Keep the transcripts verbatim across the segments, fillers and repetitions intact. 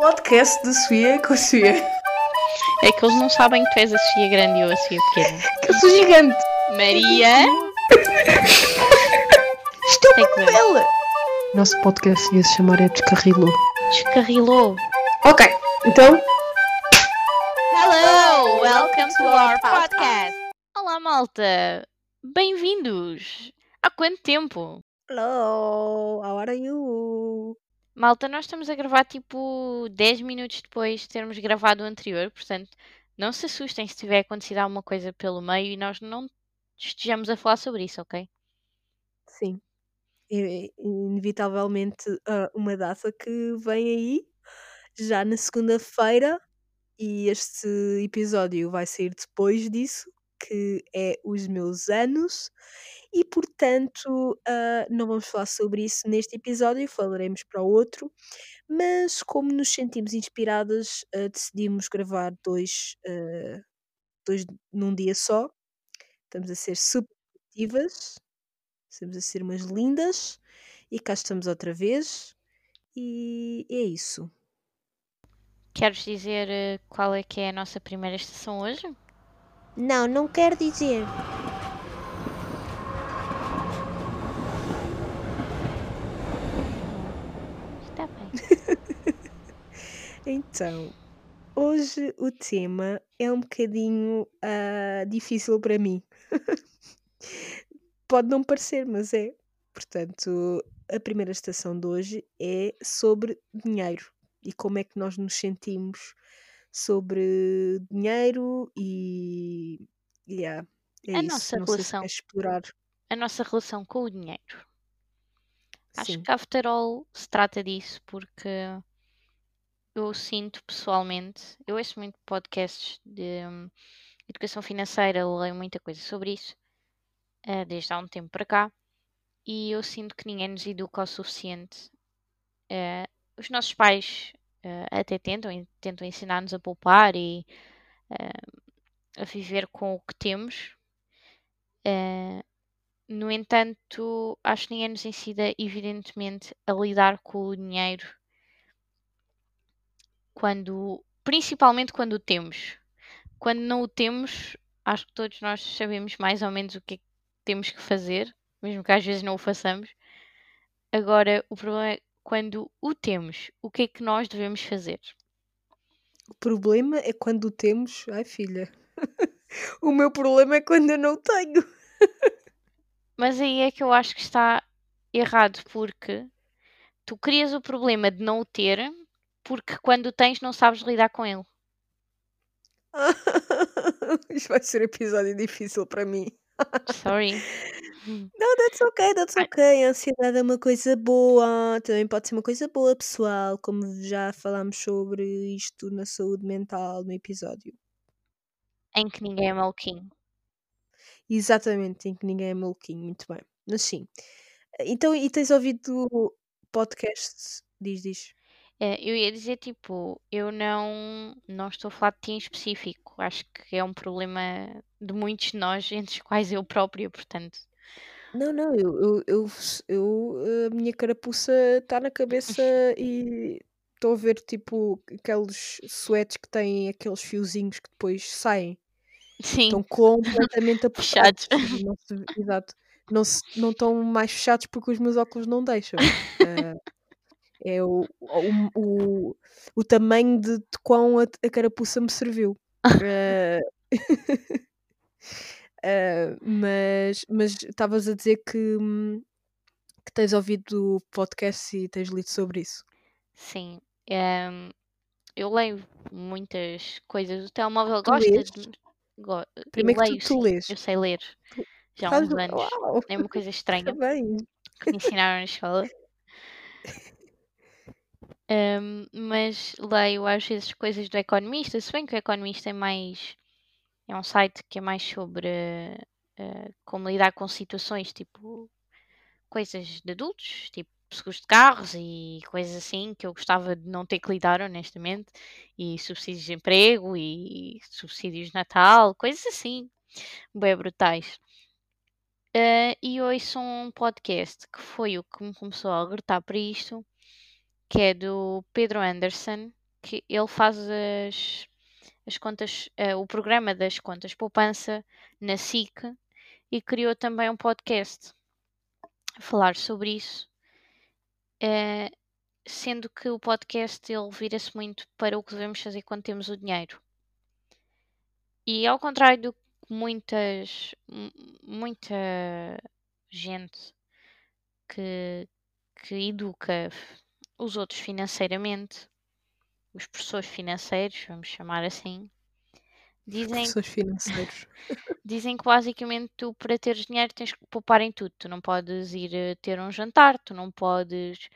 Podcast de Sofia com a Sofia. É que eles não sabem que tu és a Sofia grande ou a Sofia pequena. Que eu sou gigante. Maria. Isto é uma novela. Nosso podcast ia se chamar é Descarrilou. Descarrilou. Ok, então... Hello, welcome to our podcast. Olá, malta. Bem-vindos. Há quanto tempo? Hello, how are you? Malta, nós estamos a gravar tipo dez minutos depois de termos gravado o anterior, portanto, não se assustem se tiver acontecido alguma coisa pelo meio e nós não estejamos a falar sobre isso, ok? Sim. E, inevitavelmente, uma data que vem aí, já na segunda-feira, e este episódio vai sair depois disso, que é os meus anos, e portanto uh, não vamos falar sobre isso neste episódio, falaremos para o outro, mas como nos sentimos inspiradas, uh, decidimos gravar dois, uh, dois num dia só. Estamos a ser super ativas, estamos a ser umas lindas, e cá estamos outra vez, e é isso. Queres dizer qual é que é a nossa primeira estação hoje? Não, não quero dizer. Está bem. Então, hoje o tema é um bocadinho uh, difícil para mim. Pode não parecer, mas é. Portanto, a primeira estação de hoje é sobre dinheiro e como é que nós nos sentimos sobre dinheiro e yeah, é a isso. Nossa não relação, sei se é explorar a nossa relação com o dinheiro. Sim. Acho que a Afterall se trata disso porque eu sinto pessoalmente, eu ouço muito podcasts de um, educação financeira, leio muita coisa sobre isso uh, desde há um tempo para cá, e eu sinto que ninguém nos educa o suficiente. Uh, os nossos pais Uh, até tentam, tentam ensinar-nos a poupar e uh, a viver com o que temos. Uh, no entanto, acho que ninguém nos ensina, evidentemente, a lidar com o dinheiro, quando, principalmente quando o temos. Quando não o temos, acho que todos nós sabemos mais ou menos o que é que temos que fazer, mesmo que às vezes não o façamos. Agora, o problema é quando o temos, o que é que nós devemos fazer? O problema é quando o temos... Ai, filha. O meu problema é quando eu não o tenho. Mas aí é que eu acho que está errado, porque tu crias o problema de não o ter, porque quando o tens não sabes lidar com ele. Isto vai ser um episódio difícil para mim. Sorry. Não, that's ok, that's ok. A ansiedade é uma coisa boa. Também pode ser uma coisa boa, pessoal. Como já falámos sobre isto na saúde mental no episódio em que ninguém é maluquinho. Exatamente, em que ninguém é maluquinho. Muito bem, mas sim. Então, e tens ouvido podcasts? Diz, diz. Eu ia dizer, tipo, eu não, não estou a falar de ti em específico. Acho que é um problema de muitos de nós, entre os quais eu própria, portanto. Não, não, eu, eu, eu, eu a minha carapuça está na cabeça e estou a ver, tipo, aqueles suéteres que têm aqueles fiozinhos que depois saem. Sim. Estão completamente apuxados. Não se, exato. Não, se, não estão mais fechados porque os meus óculos não deixam. Uh, É o, o, o, o tamanho de, de quão a, a carapuça me serviu. uh, uh, mas mas estavas a dizer que, que tens ouvido o podcast e tens lido sobre isso. Sim. Um, eu leio muitas coisas. O telemóvel tu gosta lês? de... Go... Primeiro eu que leio, tu, tu lês. Eu sei ler. Já há uns anos. Uau. É uma coisa estranha. Que me ensinaram na escola. Um, mas leio às vezes coisas do Economista, se bem que o Economista é mais é um site que é mais sobre uh, como lidar com situações tipo coisas de adultos, tipo seguros de carros e coisas assim que eu gostava de não ter que lidar, honestamente, e subsídios de emprego e subsídios de Natal, coisas assim bem brutais. Uh, e ouço um podcast que foi o que me começou a alertar para isto, que é do Pedro Anderson, que ele faz as, as contas, uh, o programa das contas poupança na S I C e criou também um podcast a falar sobre isso, uh, sendo que o podcast ele vira-se muito para o que devemos fazer quando temos o dinheiro. E ao contrário do que muitas, muita gente que, que educa os outros financeiramente, os professores financeiros, vamos chamar assim, dizem, os professores financeiros. Dizem que basicamente tu, para teres dinheiro, tens que poupar em tudo. Tu não podes ir ter um jantar, tu não podes,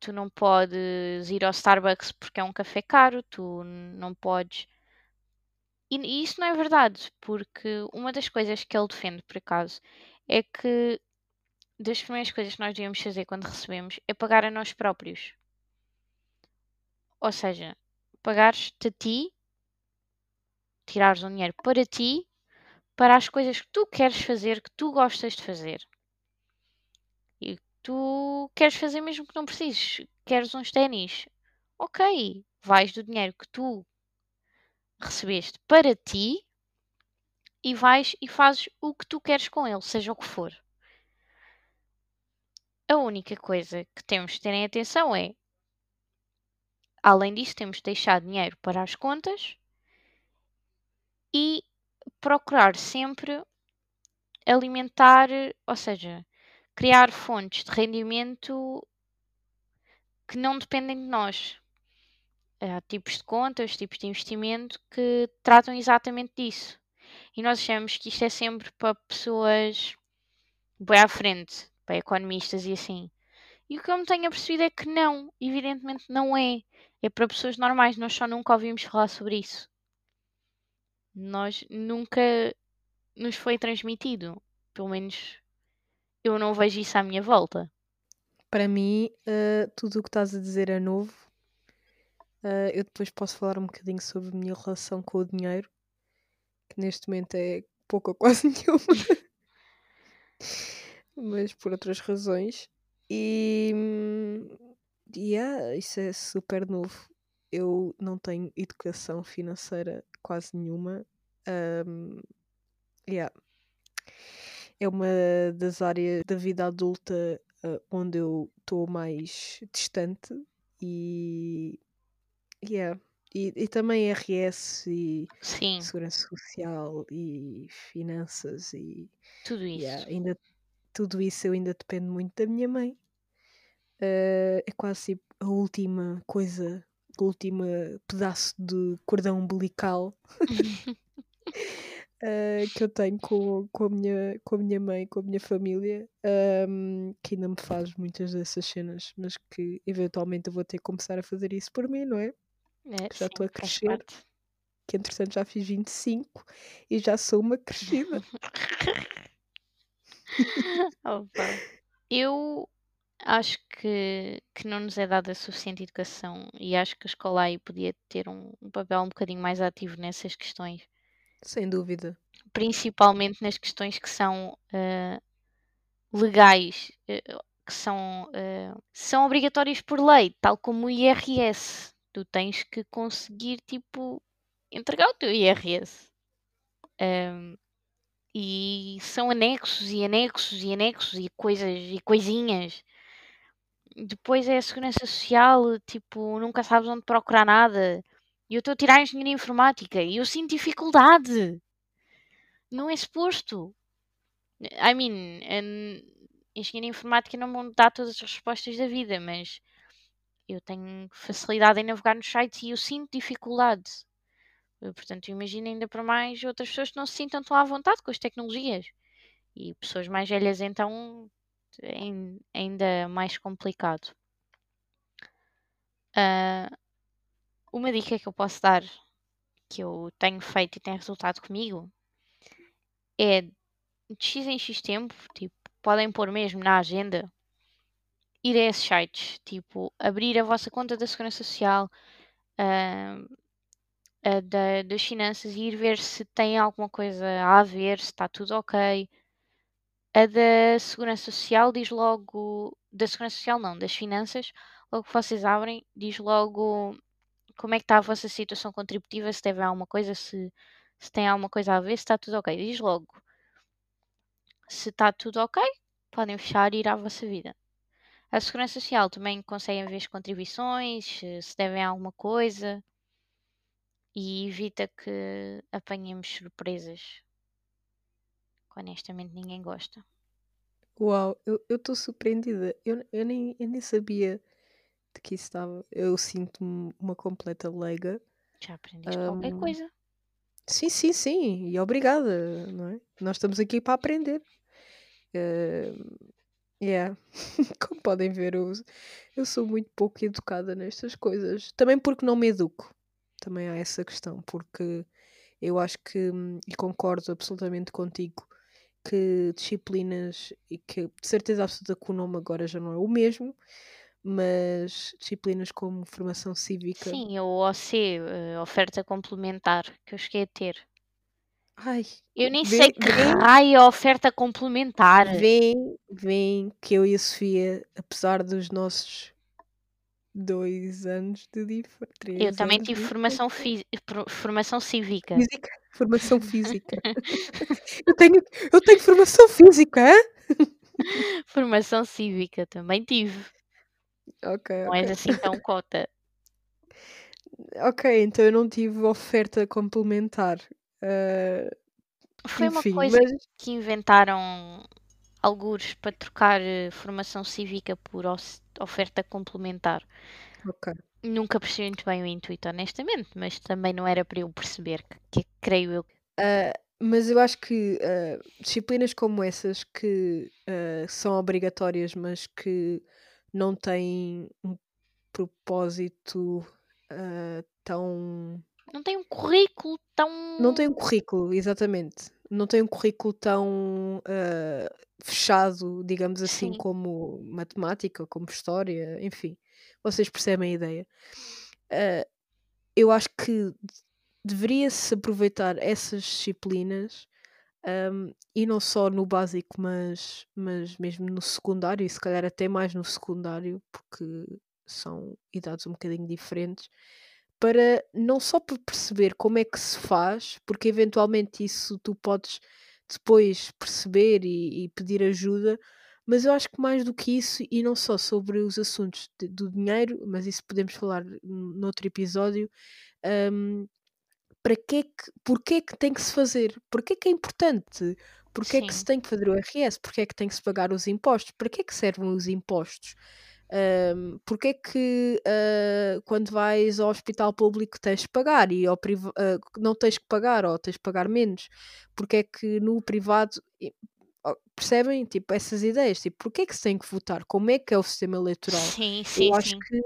tu não podes ir ao Starbucks porque é um café caro, tu não podes... E, e isso não é verdade, porque uma das coisas que ele defende, por acaso, é que das primeiras coisas que nós devemos fazer quando recebemos é pagar a nós próprios. Ou seja, pagares-te a ti, tirares um dinheiro para ti, para as coisas que tu queres fazer, que tu gostas de fazer. E tu queres fazer mesmo que não precises. Queres uns ténis? Ok, vais do dinheiro que tu recebeste para ti e vais e fazes o que tu queres com ele, seja o que for. A única coisa que temos de ter em atenção é, além disso, temos de deixar dinheiro para as contas e procurar sempre alimentar, ou seja, criar fontes de rendimento que não dependem de nós. Há tipos de contas, tipos de investimento que tratam exatamente disso. E nós achamos que isto é sempre para pessoas bem à frente, para economistas e assim. E o que eu me tenho apercebido é que não, evidentemente não é. É para pessoas normais, nós só nunca ouvimos falar sobre isso. Nós nunca nos foi transmitido. Pelo menos eu não vejo isso à minha volta. Para mim, uh, tudo o que estás a dizer é novo. Uh, eu depois posso falar um bocadinho sobre a minha relação com o dinheiro, que neste momento é pouco ou quase nenhuma, mas por outras razões. E yeah, isso é super novo. Eu não tenho educação financeira quase nenhuma. Um, yeah. É uma das áreas da vida adulta uh, onde eu estou mais distante. E, yeah. e, e também I R S e Sim. Segurança Social e finanças e tudo isso. Yeah, ainda Tudo isso eu ainda dependo muito da minha mãe. Uh, é quase tipo, a última coisa, o último pedaço de cordão umbilical uh, que eu tenho com, com, a minha, com a minha mãe, com a minha família, um, que ainda me faz muitas dessas cenas, mas que eventualmente eu vou ter que começar a fazer isso por mim, não é? é já estou a crescer. Que entretanto já fiz vinte e cinco e já sou uma crescida. Eu acho que, que não nos é dada a suficiente educação e acho que a escola aí podia ter um, um papel um bocadinho mais ativo nessas questões. Sem dúvida. Principalmente nas questões que são uh, legais, uh, que são, uh, são obrigatórias por lei, tal como o I R S. Tu tens que conseguir, tipo, entregar o teu I R S. Um, E são anexos e anexos e anexos e coisas e coisinhas. Depois é a segurança social, tipo, nunca sabes onde procurar nada. E eu estou a tirar engenharia informática e eu sinto dificuldade. Não é suposto. I mean, engenharia informática não me dá todas as respostas da vida, mas eu tenho facilidade em navegar nos sites e eu sinto dificuldade. Portanto, imagina ainda para mais outras pessoas que não se sintam tão à vontade com as tecnologias. E pessoas mais velhas, então, é ainda mais complicado. Uh, uma dica que eu posso dar, que eu tenho feito e tem resultado comigo, é de X em X tempo, tipo, podem pôr mesmo na agenda, ir a esses sites, tipo, abrir a vossa conta da Segurança Social, uh, Da, das finanças e ir ver se tem alguma coisa a ver, se está tudo ok. A da Segurança Social diz logo, da Segurança Social não, das finanças, logo que vocês abrem, diz logo como é que está a vossa situação contributiva, se teve alguma coisa, se, se tem alguma coisa a ver, se está tudo ok. Diz logo. Se está tudo ok, podem fechar e ir à vossa vida. A Segurança Social também conseguem ver as contribuições, se devem a alguma coisa, e evita que apanhemos surpresas que honestamente ninguém gosta. Uau, eu estou surpreendida. Eu, eu, nem, eu nem sabia de que isso estava. Eu sinto-me uma completa leiga. Já aprendeste um, qualquer coisa. Sim, sim, sim. E obrigada, não é? Nós estamos aqui para aprender. Uh, yeah. Como podem ver, eu, eu sou muito pouco educada nestas coisas. Também porque não me educo. Também há essa questão. Porque eu acho que, e concordo absolutamente contigo, que disciplinas, e que de certeza absoluta que o nome agora já não é o mesmo, mas disciplinas como formação cívica... Sim, ou O C, oferta complementar, que eu cheguei a ter. Ai, eu nem vem, sei que vem, raio é oferta complementar. Vem, vem que eu e a Sofia, apesar dos nossos dois anos de diferença... Eu também tive formação, fi- formação cívica. Física. Formação física. eu, tenho, eu tenho formação física, hein? Formação cívica também tive. Okay, não okay. És assim tão cota. Ok, então eu não tive oferta complementar. Uh, Foi enfim, uma coisa mas... que inventaram algures para trocar formação cívica por oferta complementar. Ok. Nunca percebi muito bem o intuito, honestamente, mas também não era para eu perceber, que, que creio eu. Uh, mas eu acho que uh, disciplinas como essas que uh, são obrigatórias, mas que não têm um propósito uh, tão... Não têm um currículo tão... Não têm um currículo, exatamente. Não têm um currículo tão uh, fechado, digamos assim, sim, como matemática, como história, enfim. Vocês percebem a ideia. Uh, eu acho que deveria-se aproveitar essas disciplinas, um, e não só no básico, mas, mas mesmo no secundário, e se calhar até mais no secundário, porque são idades um bocadinho diferentes, para não só para perceber como é que se faz, porque eventualmente isso tu podes depois perceber e, e pedir ajuda, mas eu acho que mais do que isso, e não só sobre os assuntos de, do dinheiro, mas isso podemos falar noutro episódio, um, para que é que, porque é que tem que se fazer? Porque é que é importante? Porque sim, é que se tem que fazer o I R S? Porque é que tem que se pagar os impostos? Para que é que servem os impostos? Um, porque é que uh, quando vais ao hospital público tens de pagar e ao priv- uh, não tens que pagar ou tens de pagar menos? Porque é que no privado... Percebem? Tipo, essas ideias, tipo, porque é que se tem que votar? Como é que é o sistema eleitoral? Sim, sim, eu acho sim. que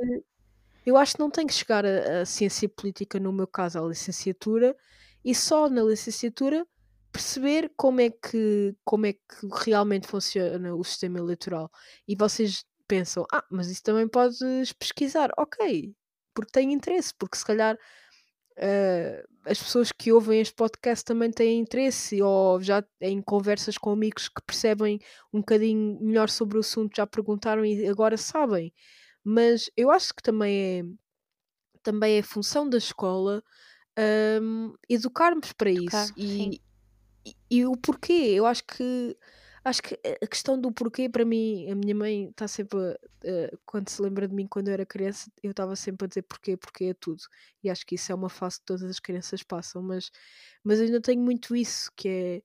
Eu acho que não tem que chegar a, a ciência política, no meu caso, à licenciatura, e só na licenciatura perceber como é que, como é que realmente funciona o sistema eleitoral. E vocês pensam, ah, mas isso também podes pesquisar. Ok, porque tem interesse, porque se calhar... Uh, as pessoas que ouvem este podcast também têm interesse, ou já em conversas com amigos que percebem um bocadinho melhor sobre o assunto já perguntaram e agora sabem. Mas eu acho que também é também é função da escola um, educarmos para educar, isso e, e, e o porquê. Eu acho que acho que a questão do porquê, para mim, a minha mãe está sempre, uh, quando se lembra de mim quando eu era criança, eu estava sempre a dizer porquê, porquê é tudo. E acho que isso é uma fase que todas as crianças passam, mas, mas eu ainda tenho muito isso, que é,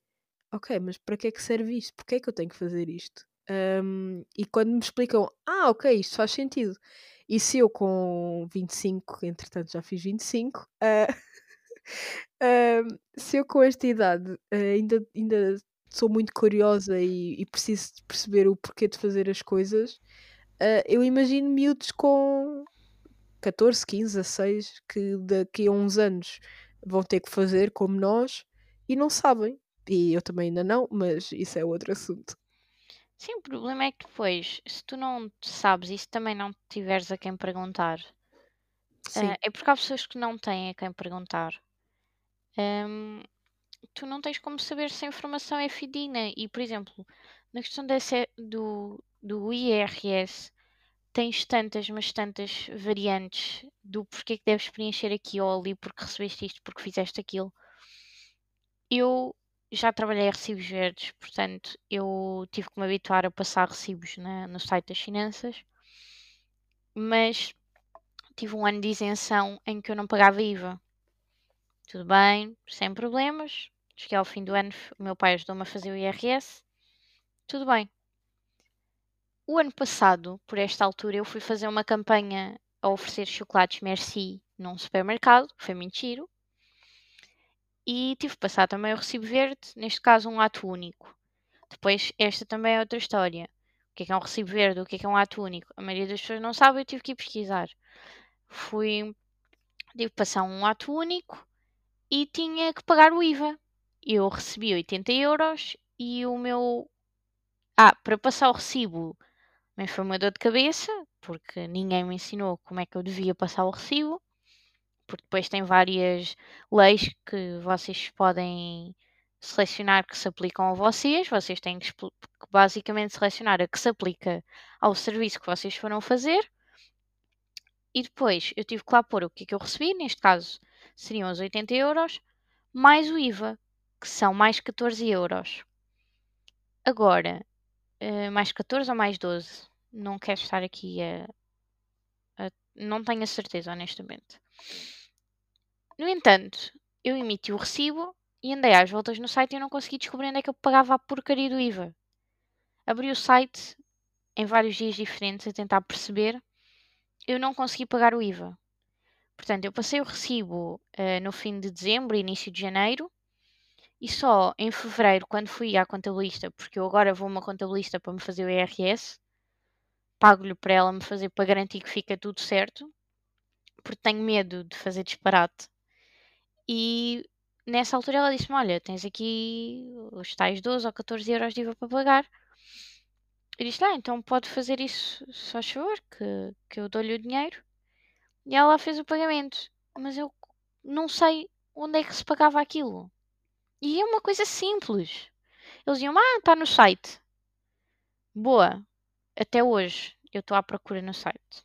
ok, mas para que é que serve isto? Porquê é que eu tenho que fazer isto? Um, e quando me explicam, ah, ok, isto faz sentido. E se eu com vinte e cinco, entretanto já fiz vinte e cinco, uh, uh, se eu com esta idade uh, ainda... ainda sou muito curiosa e, e preciso de perceber o porquê de fazer as coisas, uh, eu imagino miúdos com catorze, quinze, dezasseis que daqui a uns anos vão ter que fazer como nós e não sabem, e eu também ainda não, mas isso é outro assunto. Sim, o problema é que depois, se tu não sabes e se também não tiveres a quem perguntar, uh, é porque há pessoas que não têm a quem perguntar, um... tu não tens como saber se a informação é fidedigna. E, por exemplo, na questão desse, do, do I R S, tens tantas, mas tantas variantes do porquê que deves preencher aqui ou ali, porque recebeste isto, porque fizeste aquilo. Eu já trabalhei a recibos verdes, portanto, eu tive que me habituar a passar recibos na, no site das finanças, mas tive um ano de isenção em que eu não pagava I V A. Tudo bem, sem problemas. Cheguei ao fim do ano, o meu pai ajudou-me a fazer o I R S. Tudo bem. O ano passado, por esta altura, eu fui fazer uma campanha a oferecer chocolates Merci num supermercado, foi muito giro, e tive que passar também o recibo verde, neste caso um ato único. Depois, esta também é outra história. O que é que é um recibo verde? O que é que é um ato único? A maioria das pessoas não sabe, eu tive que ir pesquisar. Fui, tive que passar um ato único e tinha que pagar o I V A. Eu recebi oitenta euros e o meu... Ah, para passar o recibo... Mas foi uma dor de cabeça, porque ninguém me ensinou como é que eu devia passar o recibo, porque depois tem várias leis que vocês podem selecionar que se aplicam a vocês, vocês têm que basicamente selecionar a que se aplica ao serviço que vocês foram fazer, e depois eu tive que lá pôr o que é que eu recebi, neste caso seriam os oitenta euros, mais o I V A, que são mais catorze euros. Agora, mais catorze ou mais doze? Não quero estar aqui a, a... Não tenho a certeza, honestamente. No entanto, eu emiti o recibo e andei às voltas no site e eu não consegui descobrir onde é que eu pagava a porcaria do I V A. Abri o site em vários dias diferentes a tentar perceber. Eu não consegui pagar o I V A. Portanto, eu passei o recibo uh, no fim de dezembro, início de janeiro. E só em fevereiro, quando fui à contabilista, porque eu agora vou a uma contabilista para me fazer o I R S... Pago-lhe para ela me fazer para garantir que fica tudo certo, porque tenho medo de fazer disparate. E nessa altura ela disse-me, olha, tens aqui os tais doze ou catorze euros de I V A para pagar. Eu disse, ah, então pode fazer isso, só favor, que, que eu dou-lhe o dinheiro. E ela fez o pagamento, mas eu não sei onde é que se pagava aquilo. E é uma coisa simples. Eles diziam, ah, está no site. Boa. Até hoje, eu estou à procura no site.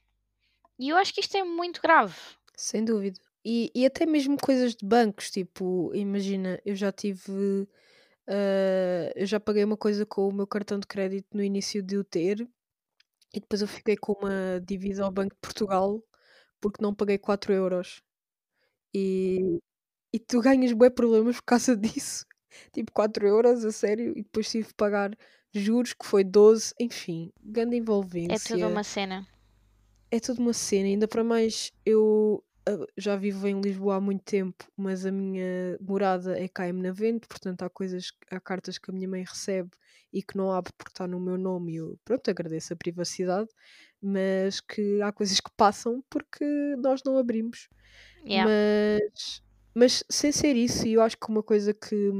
E eu acho que isto é muito grave. Sem dúvida. E, e até mesmo coisas de bancos, tipo, imagina, eu já tive... Uh, eu já paguei uma coisa com o meu cartão de crédito no início de o ter, e depois eu fiquei com uma dívida ao Banco de Portugal, porque não paguei quatro euros. E, e tu ganhas bué problemas por causa disso. Tipo, quatro euros, a sério, e depois tive de pagar... Juros que foi doze, enfim, grande envolvência. É toda uma cena. É toda uma cena, ainda para mais, eu já vivo em Lisboa há muito tempo, mas a minha morada é cá em Benavente, portanto há coisas, há cartas que a minha mãe recebe e que não abre porque está no meu nome e eu, pronto, agradeço a privacidade, mas que há coisas que passam porque nós não abrimos. Yeah. Mas, mas sem ser isso, e eu acho que uma coisa que,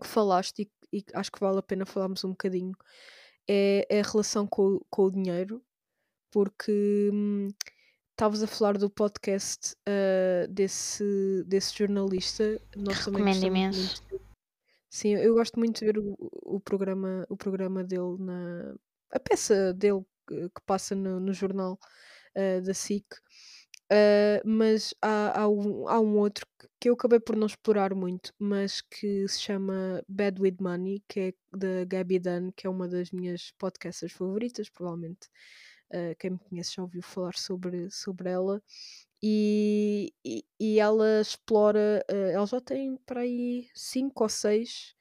que falaste e e acho que vale a pena falarmos um bocadinho, é, é a relação com, com o dinheiro, porque estavas hum, a falar do podcast uh, desse, desse jornalista. Nós recomendo imenso. Muito... Sim, eu gosto muito de ver o, o, programa, o programa dele, na a peça dele que passa no, no jornal uh, da S I C, uh, mas há, há, um, há um outro que que eu acabei por não explorar muito, mas que se chama Bad With Money, que é da Gabby Dunn, que é uma das minhas podcasters favoritas, provavelmente uh, quem me conhece já ouviu falar sobre, sobre ela, e, e, e ela explora, uh, ela já tem para aí cinco ou seis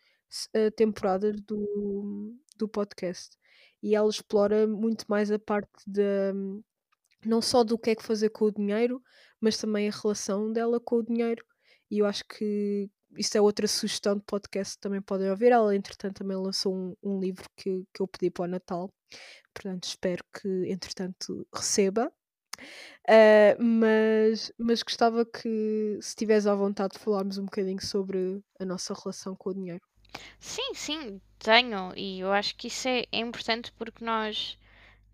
uh, temporadas do, do podcast, e ela explora muito mais a parte da, não só do que é que fazer com o dinheiro, mas também a relação dela com o dinheiro. E eu acho que isto é outra sugestão de podcast que também podem ouvir. Ela, entretanto, também lançou um, um livro que, que eu pedi para o Natal. Portanto, espero que, entretanto, receba. Uh, mas, mas gostava que, se tivesse à vontade, de falarmos um bocadinho sobre a nossa relação com o dinheiro. Sim, sim, tenho. E eu acho que isso é, é importante porque nós,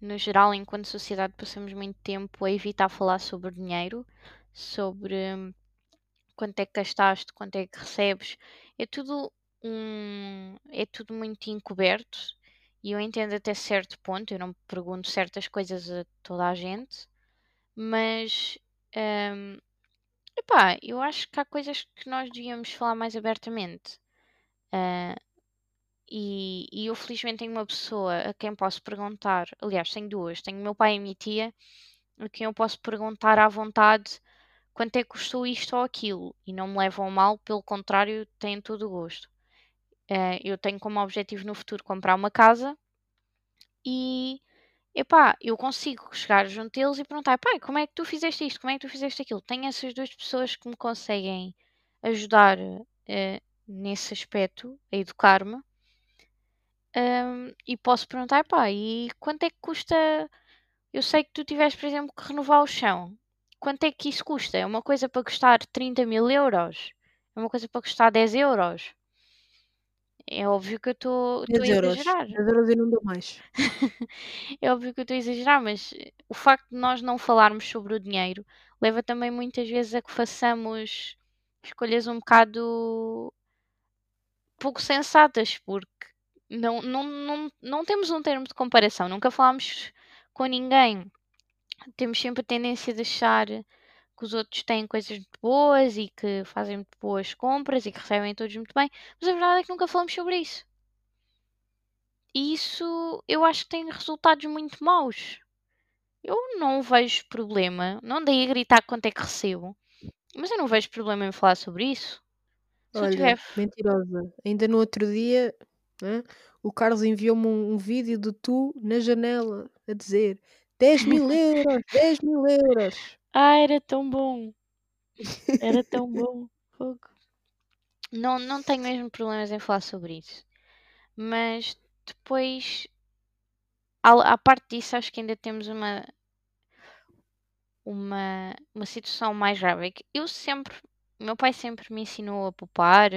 no geral, enquanto sociedade, passamos muito tempo a evitar falar sobre dinheiro, sobre... quanto é que gastaste, quanto é que recebes, é tudo, um, é tudo muito encoberto E eu entendo até certo ponto, eu não pergunto certas coisas a toda a gente, mas hum, epá, eu acho que há coisas que nós devíamos falar mais abertamente. Uh, e, e eu felizmente tenho uma pessoa a quem posso perguntar, aliás tenho duas, tenho meu pai e minha tia, a quem eu posso perguntar à vontade quanto é que custou isto ou aquilo, e não me levam mal, pelo contrário, têm todo o gosto. Uh, eu tenho como objetivo no futuro comprar uma casa e, epá, eu consigo chegar junto deles e perguntar, pai, como é que tu fizeste isto, como é que tu fizeste aquilo? Tenho essas duas pessoas que me conseguem ajudar uh, nesse aspecto, a educar-me, um, e posso perguntar, epá, e quanto é que custa, eu sei que tu tiveste, por exemplo, que renovar o chão. Quanto é que isso custa? É uma coisa para custar trinta mil euros? É uma coisa para custar dez euros? É óbvio que eu estou a exagerar. dez euros e não dou mais. É óbvio que eu estou a exagerar, mas o facto de nós não falarmos sobre o dinheiro leva também muitas vezes a que façamos escolhas um bocado pouco sensatas, porque não, não, não, não temos um termo de comparação, nunca falámos com ninguém. Temos sempre a tendência de achar que os outros têm coisas muito boas e que fazem muito boas compras e que recebem todos muito bem, mas a verdade é que nunca falamos sobre isso. E isso eu acho que tem resultados muito maus. Eu não vejo problema, não dei a gritar quanto é que recebo, mas eu não vejo problema em falar sobre isso. Se Olha, tiver... mentirosa. Ainda no outro dia, né, o Carlos enviou-me um, um vídeo de tu na janela a dizer... dez mil euros, dez mil euros. Ah, era tão bom. Era tão bom. Não, não tenho mesmo problemas em falar sobre isso. Mas depois, à, à parte disso, acho que ainda temos uma, uma, uma situação mais grave. Eu sempre, meu pai sempre me ensinou a poupar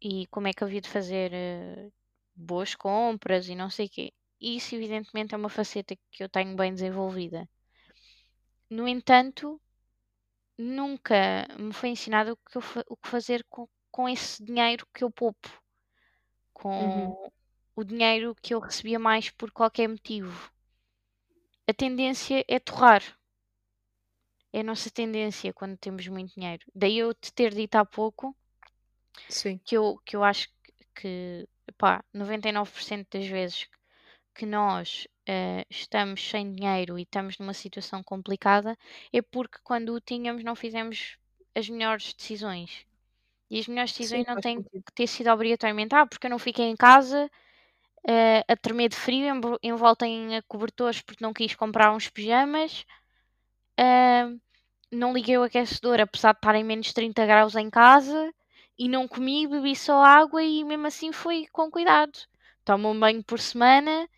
e como é que havia de fazer uh, boas compras e não sei o quê. Isso, evidentemente, é uma faceta que eu tenho bem desenvolvida. No entanto, nunca me foi ensinado o que, eu fa- o que fazer com, com esse dinheiro que eu poupo. Com uhum. o dinheiro que eu recebia mais por qualquer motivo. A tendência é torrar. É a nossa tendência quando temos muito dinheiro. Daí eu te ter dito há pouco Sim. Que, eu, que eu acho que pá, noventa e nove por cento das vezes... que nós uh, estamos sem dinheiro e estamos numa situação complicada é porque quando o tínhamos não fizemos as melhores decisões. E as melhores decisões Sim, não têm que ter sido obrigatoriamente ah, porque eu não fiquei em casa uh, a tremer de frio, envolta em cobertores porque não quis comprar uns pijamas, uh, não liguei o aquecedor apesar de estar em menos trinta graus em casa e não comi, bebi só água e mesmo assim fui com cuidado. Tomo um banho por semana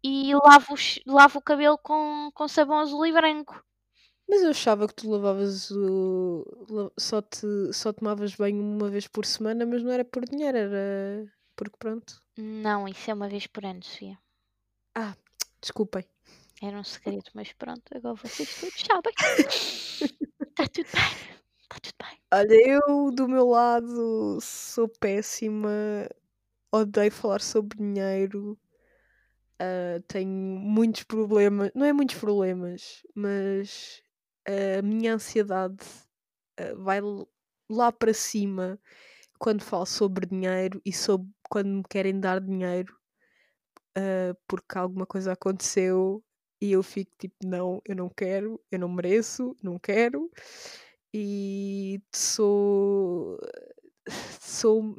e lavo, lavo o cabelo com, com sabão azul e branco. Mas eu achava que tu lavavas o... Só, te, só tomavas banho uma vez por semana, mas não era por dinheiro, era porque pronto. Não, isso é uma vez por ano, Sofia. Ah, desculpem. Era um segredo, mas pronto, agora vocês todos sabem. Está tudo bem, está tudo bem. Olha, eu do meu lado sou péssima, odeio falar sobre dinheiro. Uh, tenho muitos problemas, não é muitos problemas, mas a minha ansiedade uh, vai lá para cima quando falo sobre dinheiro e sobre quando me querem dar dinheiro uh, porque alguma coisa aconteceu e eu fico tipo, não, eu não quero, eu não mereço, não quero. E sou... sou...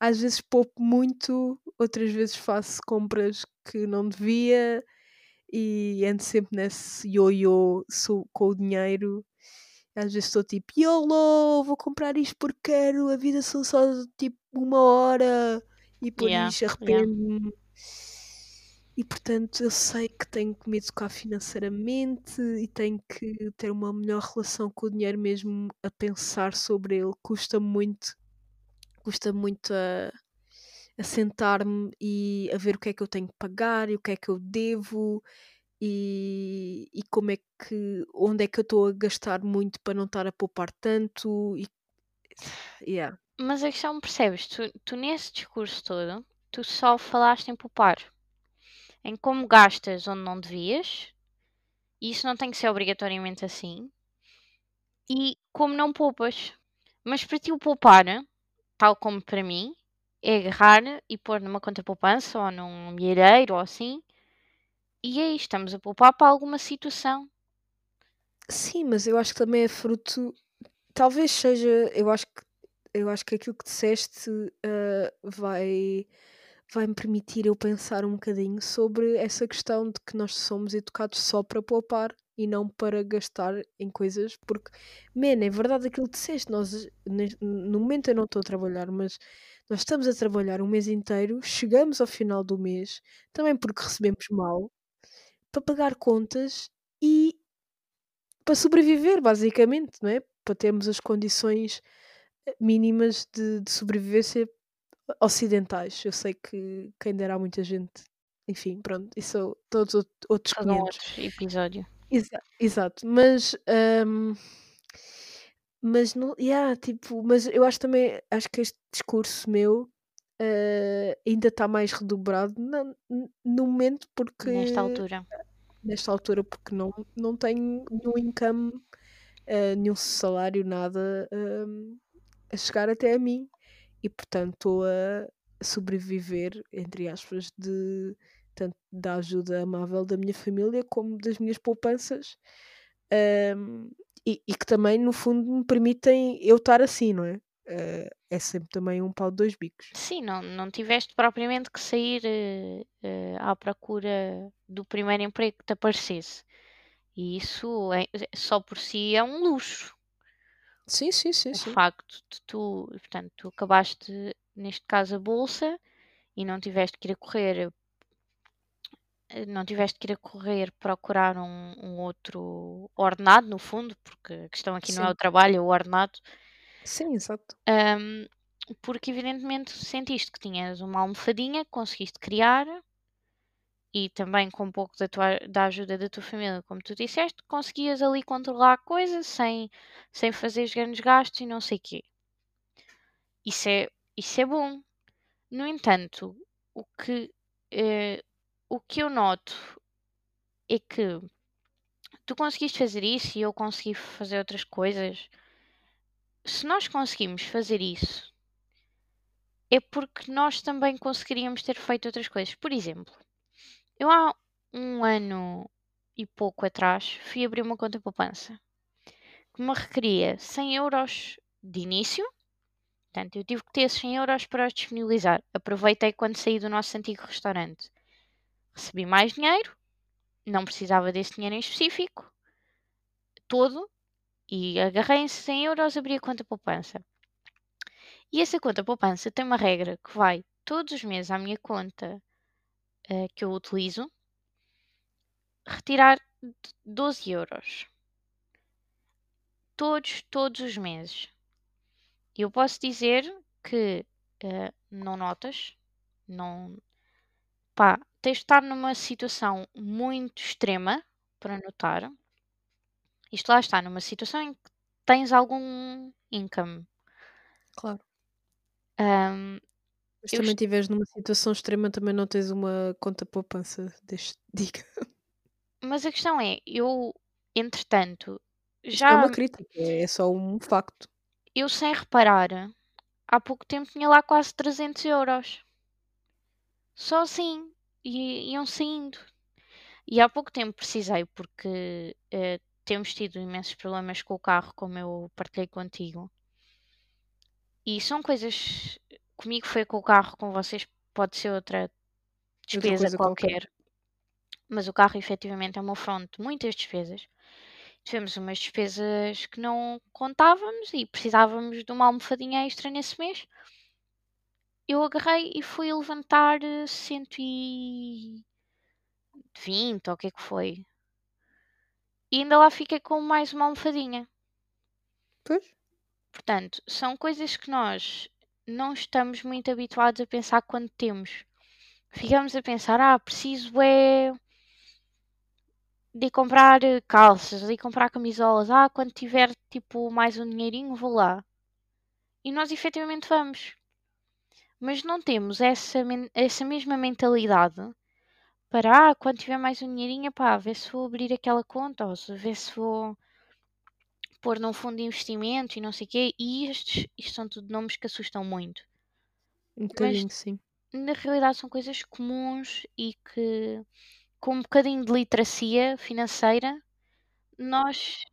às vezes poupo muito, outras vezes faço compras que não devia e ando sempre nesse yo-yo com o dinheiro. Às vezes estou tipo, YOLO, vou comprar isto porque quero, a vida são só tipo uma hora e por yeah, isso arrependo-me. Yeah. E portanto eu sei que tenho que me educar financeiramente e tenho que ter uma melhor relação com o dinheiro mesmo a pensar sobre ele. Custa muito. Custa muito a, a sentar-me e a ver o que é que eu tenho que pagar e o que é que eu devo e, e como é que, onde é que eu estou a gastar muito para não estar a poupar tanto. E, yeah. Mas a questão, percebes, tu, tu nesse discurso todo, tu só falaste em poupar. em como gastas onde não devias, e isso não tem que ser obrigatoriamente assim, e como não poupas. Mas para ti o poupar, tal como para mim, é agarrar e pôr numa conta poupança ou num milheiro ou assim, e aí estamos a poupar para alguma situação. Sim, mas eu acho que também é fruto, talvez seja, eu acho que, eu acho que aquilo que disseste uh, vai, vai me permitir eu pensar um bocadinho sobre essa questão de que nós somos educados só para poupar e não para gastar em coisas, porque, man, é verdade aquilo que disseste, nós, no momento eu não estou a trabalhar, mas nós estamos a trabalhar um mês inteiro, chegamos ao final do mês, também porque recebemos mal, para pagar contas e para sobreviver, basicamente, não é? Para termos as condições mínimas de, de sobrevivência ocidentais. Eu sei que quem dera há muita gente. Enfim, pronto, isso são todos outros quinhentos. Episódio. Exato, exato. Mas, um, mas não, yeah, tipo, mas eu acho também, acho que este discurso meu uh, ainda está mais redobrado na, no momento porque... Nesta altura. Nesta altura, porque não, não tenho nenhum income, uh, nenhum salário, nada uh, a chegar até a mim. E, portanto, estou a sobreviver, entre aspas, de, tanto da ajuda amável da minha família como das minhas poupanças. Uh, e, e que também, no fundo, me permitem eu estar assim, não é? Uh, é sempre também um pau de dois bicos. Sim, não, não tiveste propriamente que sair uh, uh, à procura do primeiro emprego que te aparecesse, e isso é, só por si é um luxo. Sim, sim, sim. O sim. facto de tu, portanto, tu acabaste neste caso a bolsa e não tiveste que ir a correr, não tiveste que ir a correr procurar um, um outro ordenado, no fundo, porque a questão aqui sim. não é o trabalho, é o ordenado. Sim, exato. Um, porque evidentemente sentiste que tinhas uma almofadinha, conseguiste criar, e também com um pouco da, tua, da ajuda da tua família, como tu disseste, conseguias ali controlar a coisa sem, sem fazeres grandes gastos e não sei o quê. Isso é, isso é bom. No entanto, o que, eh, o que eu noto é que tu conseguiste fazer isso e eu consegui fazer outras coisas. Se nós conseguimos fazer isso, é porque nós também conseguiríamos ter feito outras coisas. Por exemplo, eu há um ano e pouco atrás fui abrir uma conta poupança que me requeria cem euros de início. Portanto, eu tive que ter esses cem euros para os disponibilizar. Aproveitei quando saí do nosso antigo restaurante. Recebi mais dinheiro, não precisava desse dinheiro em específico, todo. E agarrei em cem euros, abri a conta poupança. E essa conta poupança tem uma regra que vai todos os meses à minha conta uh, que eu utilizo retirar doze euros. Todos, todos os meses. E eu posso dizer que uh, não notas, não... Pá, tens de estar numa situação muito extrema para notar. Isto lá está, numa situação em que tens algum income. Claro. Um, Mas também estiveres est... numa situação extrema, também não tens uma conta poupança deste diga. Mas a questão é, eu, entretanto, já... Isto é uma crítica, é só um facto. Eu, sem reparar, há pouco tempo tinha lá quase trezentos euros. Só assim, e iam saindo. E há pouco tempo precisei, porque... Uh, temos tido imensos problemas com o carro, como eu partilhei contigo. E são coisas... Comigo foi com o carro, com vocês pode ser outra despesa outra qualquer. qualquer. Mas o carro, efetivamente, é uma fonte de muitas despesas. Tivemos umas despesas que não contávamos e precisávamos de uma almofadinha extra nesse mês. Eu agarrei e fui levantar cento e vinte, ou o que é que foi... E ainda lá fiquei com mais uma almofadinha. Pois. Portanto, são coisas que nós não estamos muito habituados a pensar quando temos. Ficamos a pensar, ah, preciso é de comprar calças, de comprar camisolas. Ah, quando tiver, tipo, mais um dinheirinho, vou lá. E nós efetivamente vamos. Mas não temos essa, essa mesma mentalidade Parar quando tiver mais um dinheirinho, pá, ver se vou abrir aquela conta, ou se- ver se vou pôr num fundo de investimento e não sei o quê. E estes, isto são tudo nomes que assustam muito. Um Mas bocadinho, sim. na realidade são coisas comuns e que, com um bocadinho de literacia financeira, nós,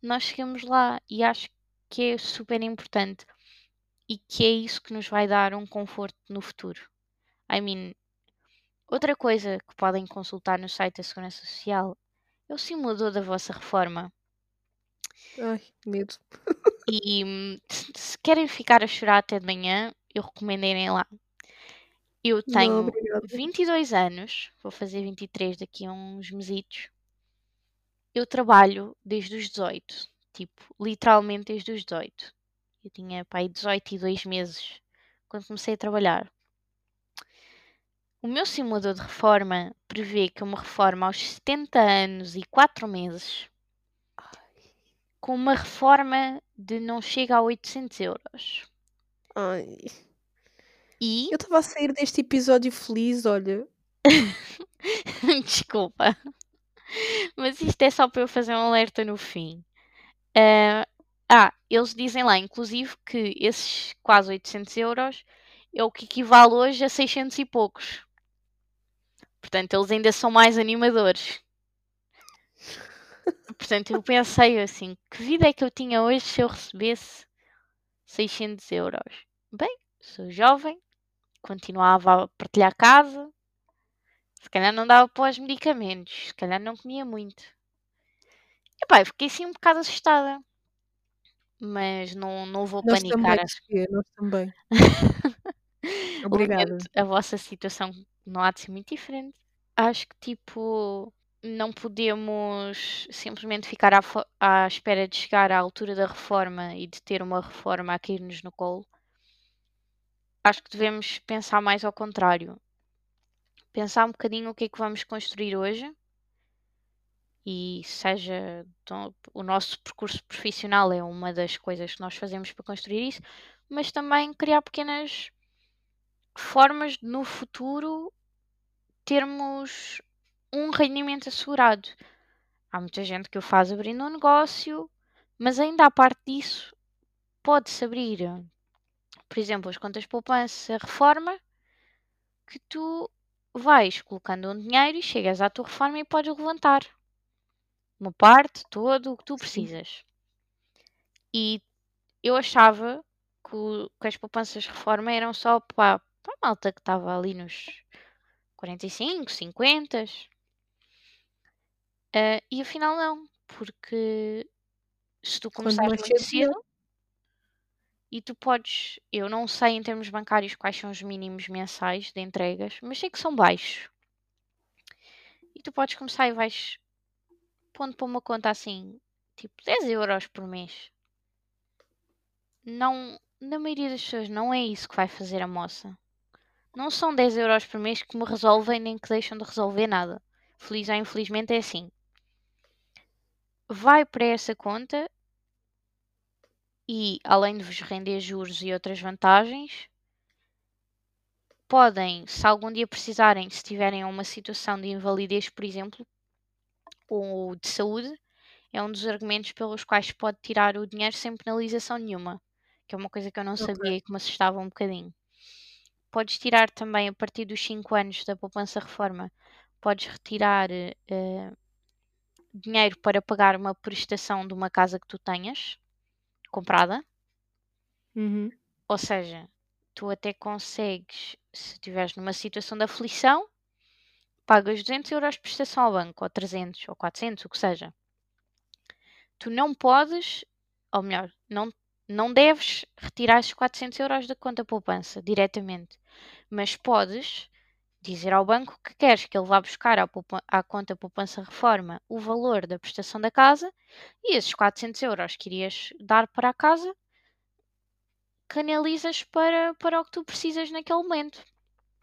nós chegamos lá. E acho que é super importante e que é isso que nos vai dar um conforto no futuro. I mean, outra coisa que podem consultar no site da Segurança Social é o simulador da vossa reforma. Ai, medo. E hum, se se querem ficar a chorar até de manhã, eu recomendo irem lá. Eu Não, tenho obrigada. vinte e dois anos, vou fazer vinte e três daqui a uns mesitos. Eu trabalho desde os dezoito, tipo, literalmente desde os dezoito. Eu tinha, pá, aí dezoito e dois meses quando comecei a trabalhar. O meu simulador de reforma prevê que eu me reformo aos setenta anos e quatro meses, com uma reforma de não chega a oitocentos euros. Ai. E, Eu estava a sair deste episódio feliz, olha. desculpa, mas isto é só para eu fazer um alerta no fim. Ah, ah, eles dizem lá, inclusive, que esses quase oitocentos euros é o que equivale hoje a seiscentos e poucos. Portanto, eles ainda são mais animadores. Portanto, eu pensei assim, que vida é que eu tinha hoje se eu recebesse seiscentos euros? Bem, sou jovem, continuava a partilhar casa, se calhar não dava para os medicamentos, se calhar não comia muito. Epá, eu fiquei assim um bocado assustada, mas não, não vou Nós também, panicar. Acho Sofia, nós também. que, Obrigada. lamento, a vossa situação não há de ser muito diferente. Acho que, tipo, não podemos simplesmente ficar à, fo- à espera de chegar à altura da reforma e de ter uma reforma a cair-nos no colo. Acho que devemos pensar mais ao contrário. Pensar um bocadinho o que é que vamos construir hoje e seja então, o nosso percurso profissional é uma das coisas que nós fazemos para construir isso, mas também criar pequenas formas de, no futuro termos um rendimento assegurado. Há muita gente que o faz abrindo um negócio, mas ainda à parte disso pode-se abrir, por exemplo, as contas de poupança, reforma, que tu vais colocando um dinheiro e chegas à tua reforma e podes levantar uma parte, todo o que tu Sim. precisas. E eu achava que, o- que as poupanças de reforma eram só para, para a malta que estava ali nos quarenta e cinco, cinquenta. Ah, e afinal não, porque se tu Quando começares mais muito cedo, cedo melhor. e tu podes, eu não sei em termos bancários quais são os mínimos mensais de entregas, mas sei que são baixos. E tu podes começar e vais pondo para uma conta assim, tipo dez euros por mês. Não, na maioria das pessoas não é isso que vai fazer a moça. Não são dez euros por mês que me resolvem nem que deixam de resolver nada. Feliz ou infelizmente é assim. Vai para essa conta e, além de vos render juros e outras vantagens, podem, se algum dia precisarem, se tiverem uma situação de invalidez, por exemplo, ou de saúde, é um dos argumentos pelos quais pode tirar o dinheiro sem penalização nenhuma, que é uma coisa que eu não Ok. sabia e que me assustava um bocadinho. Podes tirar também a partir dos cinco anos da poupança reforma, podes retirar eh, eh, dinheiro para pagar uma prestação de uma casa que tu tenhas comprada, Uhum. ou seja, tu até consegues, se estiveres numa situação de aflição, pagas duzentos euros de prestação ao banco, ou trezentos, ou quatrocentos, o que seja. Tu não podes, ou melhor, não, não deves retirar esses quatrocentos euros da conta poupança diretamente, mas podes dizer ao banco que queres que ele vá buscar à, poupa- à conta poupança reforma o valor da prestação da casa e esses quatrocentos euros que irias dar para a casa canalizas para, para o que tu precisas naquele momento.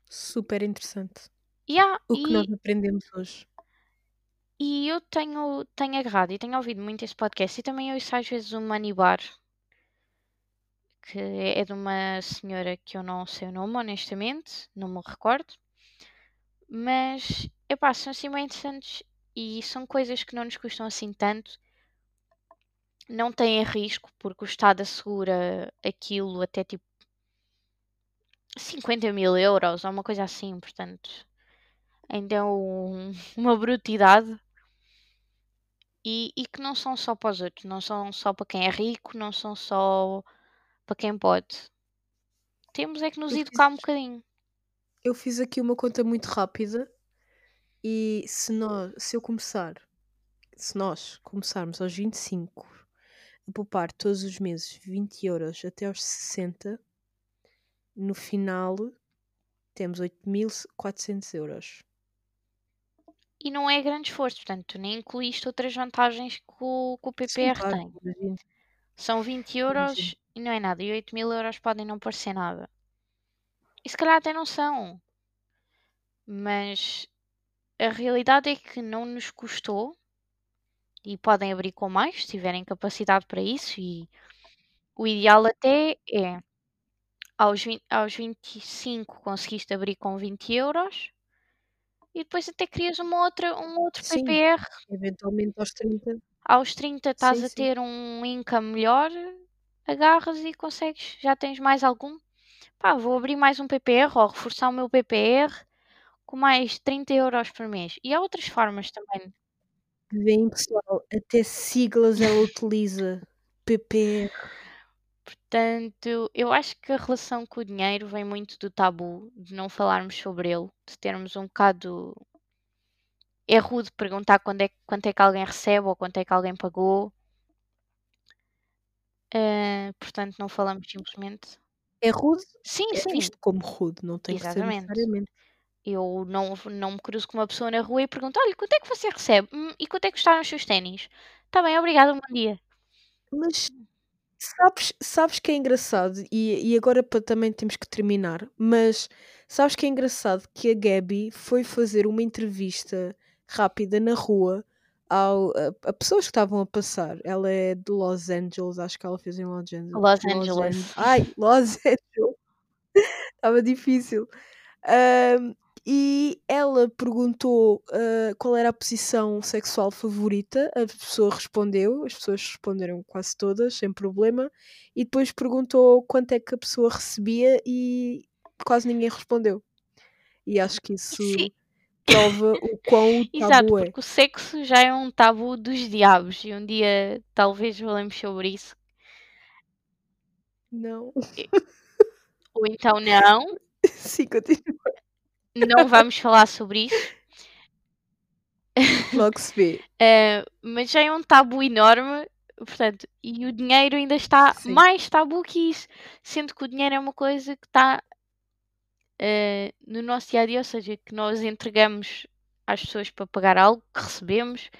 Super interessante. E há- O que nós e, aprendemos hoje. e eu tenho, tenho agarrado e tenho ouvido muito esse podcast e também ouço às vezes o Money Bar, que é de uma senhora que eu não sei o nome, honestamente, não me recordo, Mas, epá, são assim bem interessantes e são coisas que não nos custam assim tanto. Não têm risco, porque o Estado assegura aquilo até tipo cinquenta mil euros ou uma coisa assim, portanto ainda é um, uma brutidade. E, e que não são só para os outros, não são só para quem é rico, não são só para quem pode. Temos é que nos eu educar fiz, um bocadinho. Eu fiz aqui uma conta muito rápida e se, nós, se eu começar, se nós começarmos aos vinte e cinco a poupar todos os meses vinte euros até aos sessenta, no final temos oito mil e quatrocentos euros. E não é grande esforço, portanto, tu nem incluíste outras vantagens que o, que o P P R sim, tem. Imagino. São vinte euros sim, sim. E não é nada. E oito mil euros podem não parecer nada. E se calhar até não são. Mas a realidade é que não nos custou. E podem abrir com mais, se tiverem capacidade para isso. E o ideal até é, aos, vinte, aos vinte e cinco conseguiste abrir com vinte euros. E depois até crias uma outra, um outro sim, P P R. Eventualmente aos trinta. Aos trinta estás sim, a ter sim. um income melhor, agarras e consegues. Já tens mais algum? Pá, vou abrir mais um P P R ou reforçar o meu P P R com mais trinta euros por mês. E há outras formas também. Vem, pessoal, até siglas ela utiliza. P P R. Portanto, eu acho que a relação com o dinheiro vem muito do tabu, de não falarmos sobre ele, de termos um bocado... É rude perguntar quando é, quanto é que alguém recebe ou quanto é que alguém pagou. Uh, portanto, não falamos simplesmente. É rude? Sim, é sim. É visto como rude, não tem exatamente. Que ser necessariamente. Eu não, não me cruzo com uma pessoa na rua e pergunto, olha, quanto é que você recebe? Hum, e quanto é que custaram os seus ténis? Está bem, obrigada, um bom dia. Mas... Sabes, sabes que é engraçado, e, e agora para, também temos que terminar, mas sabes que é engraçado que a Gabby foi fazer uma entrevista rápida na rua ao, a, a pessoas que estavam a passar. Ela é de Los Angeles, acho que ela fez em Los Angeles. Los Angeles. Los An... Ai, Los Angeles. Estava difícil. Um, e ela perguntou uh, qual era a posição sexual favorita, a pessoa respondeu, as pessoas responderam quase todas, sem problema, e depois perguntou quanto é que a pessoa recebia e quase ninguém respondeu. E acho que isso sim. prova o quão o tabu exato, porque é. Porque o sexo já é um tabu dos diabos, e um dia talvez falemos sobre isso. Não. Ou então não. Sim, continua. Não vamos falar sobre isso. Logo se vê. uh, mas já é um tabu enorme, portanto, e o dinheiro ainda está sim. mais tabu que isso. Sendo que o dinheiro é uma coisa que está uh, no nosso dia a dia, ou seja, que nós entregamos às pessoas para pagar algo que recebemos,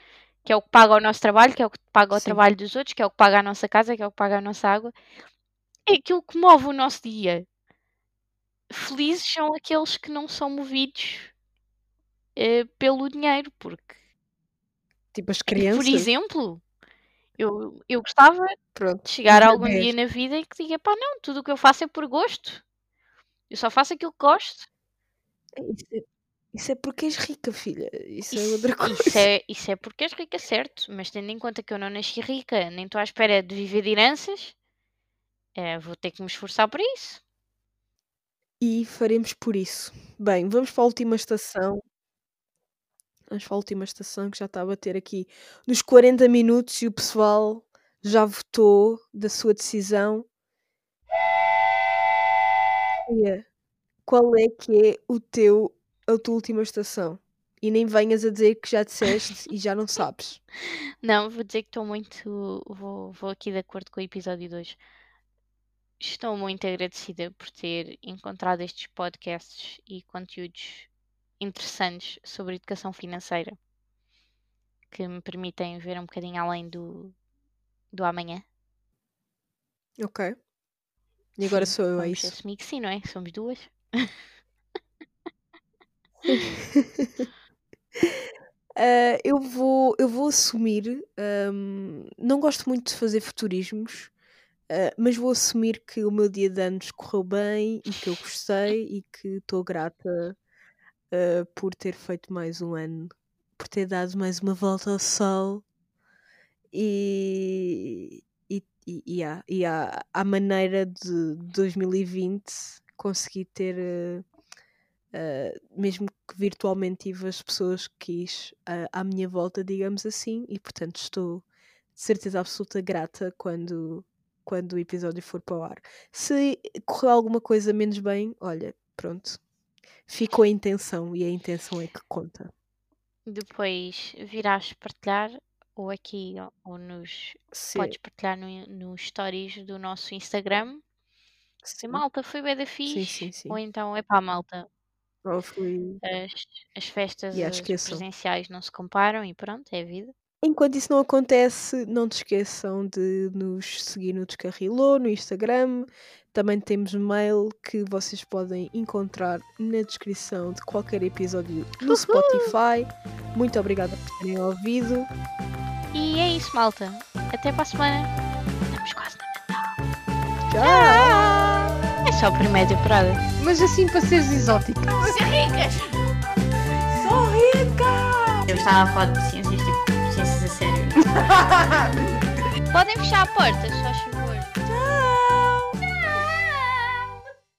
que é o que paga o nosso trabalho, que é o que paga o sim. trabalho dos outros, que é o que paga a nossa casa, que é o que paga a nossa água. É aquilo que move o nosso dia. Felizes são aqueles que não são movidos uh, pelo dinheiro, porque... Tipo as crianças? Por exemplo, eu, eu gostava pronto, de chegar algum é. dia na vida e que diga, pá, não, tudo o que eu faço é por gosto. Eu só faço aquilo que gosto. Isso é, isso é porque és rica, filha. Isso, isso é outra coisa. Isso é, isso é porque és rica, certo. Mas tendo em conta que eu não nasci rica, nem estou à espera de viver de heranças, uh, vou ter que me esforçar para isso. E faremos por isso. Bem, vamos para a última estação. Vamos para a última estação que já está a bater aqui nos quarenta minutos e o pessoal já votou da sua decisão. Qual é que é o teu, a tua última estação? E nem venhas a dizer que já disseste e já não sabes. Não, vou dizer que estou muito... Vou, vou aqui de acordo com o episódio dois. Estou muito agradecida por ter encontrado estes podcasts e conteúdos interessantes sobre educação financeira que me permitem ver um bocadinho além do, do amanhã. Ok. E agora sim, sou eu a isso. Assumir que sim, não é? Somos duas. uh, eu, vou, eu vou assumir. Um, não gosto muito de fazer futurismos. Uh, mas vou assumir que o meu dia de anos correu bem e que eu gostei e que estou grata uh, por ter feito mais um ano, por ter dado mais uma volta ao sol e, e, e, e, há, e há, há maneira de dois mil e vinte conseguir ter, uh, uh, mesmo que virtualmente, tive as pessoas que quis uh, à minha volta, digamos assim, e portanto estou de certeza absoluta grata quando... quando o episódio for para o ar. Se correu alguma coisa menos bem, olha, pronto. Ficou a intenção e a intenção é que conta. Depois virás partilhar, ou aqui, ou nos... Sim. Podes partilhar nos no stories do nosso Instagram. Sim. Malta, foi bué da fixe. Sim, sim, sim. Ou então, é pá, malta. Ou fui... As, as festas as presenciais não se comparam e pronto, é a vida. Enquanto isso não acontece, não te esqueçam de nos seguir no Descarrilou, no Instagram. Também temos mail que vocês podem encontrar na descrição de qualquer episódio no Spotify. Uhum. Muito obrigada por terem ouvido. E é isso, malta. Até para a semana. Estamos quase no Natal. Tchau! É só a primeira temporada. Mas assim para seres exóticas. São ricas! Sou rica! Eu estava a falar de ciências tipo... Sério. Podem fechar a porta, só favor.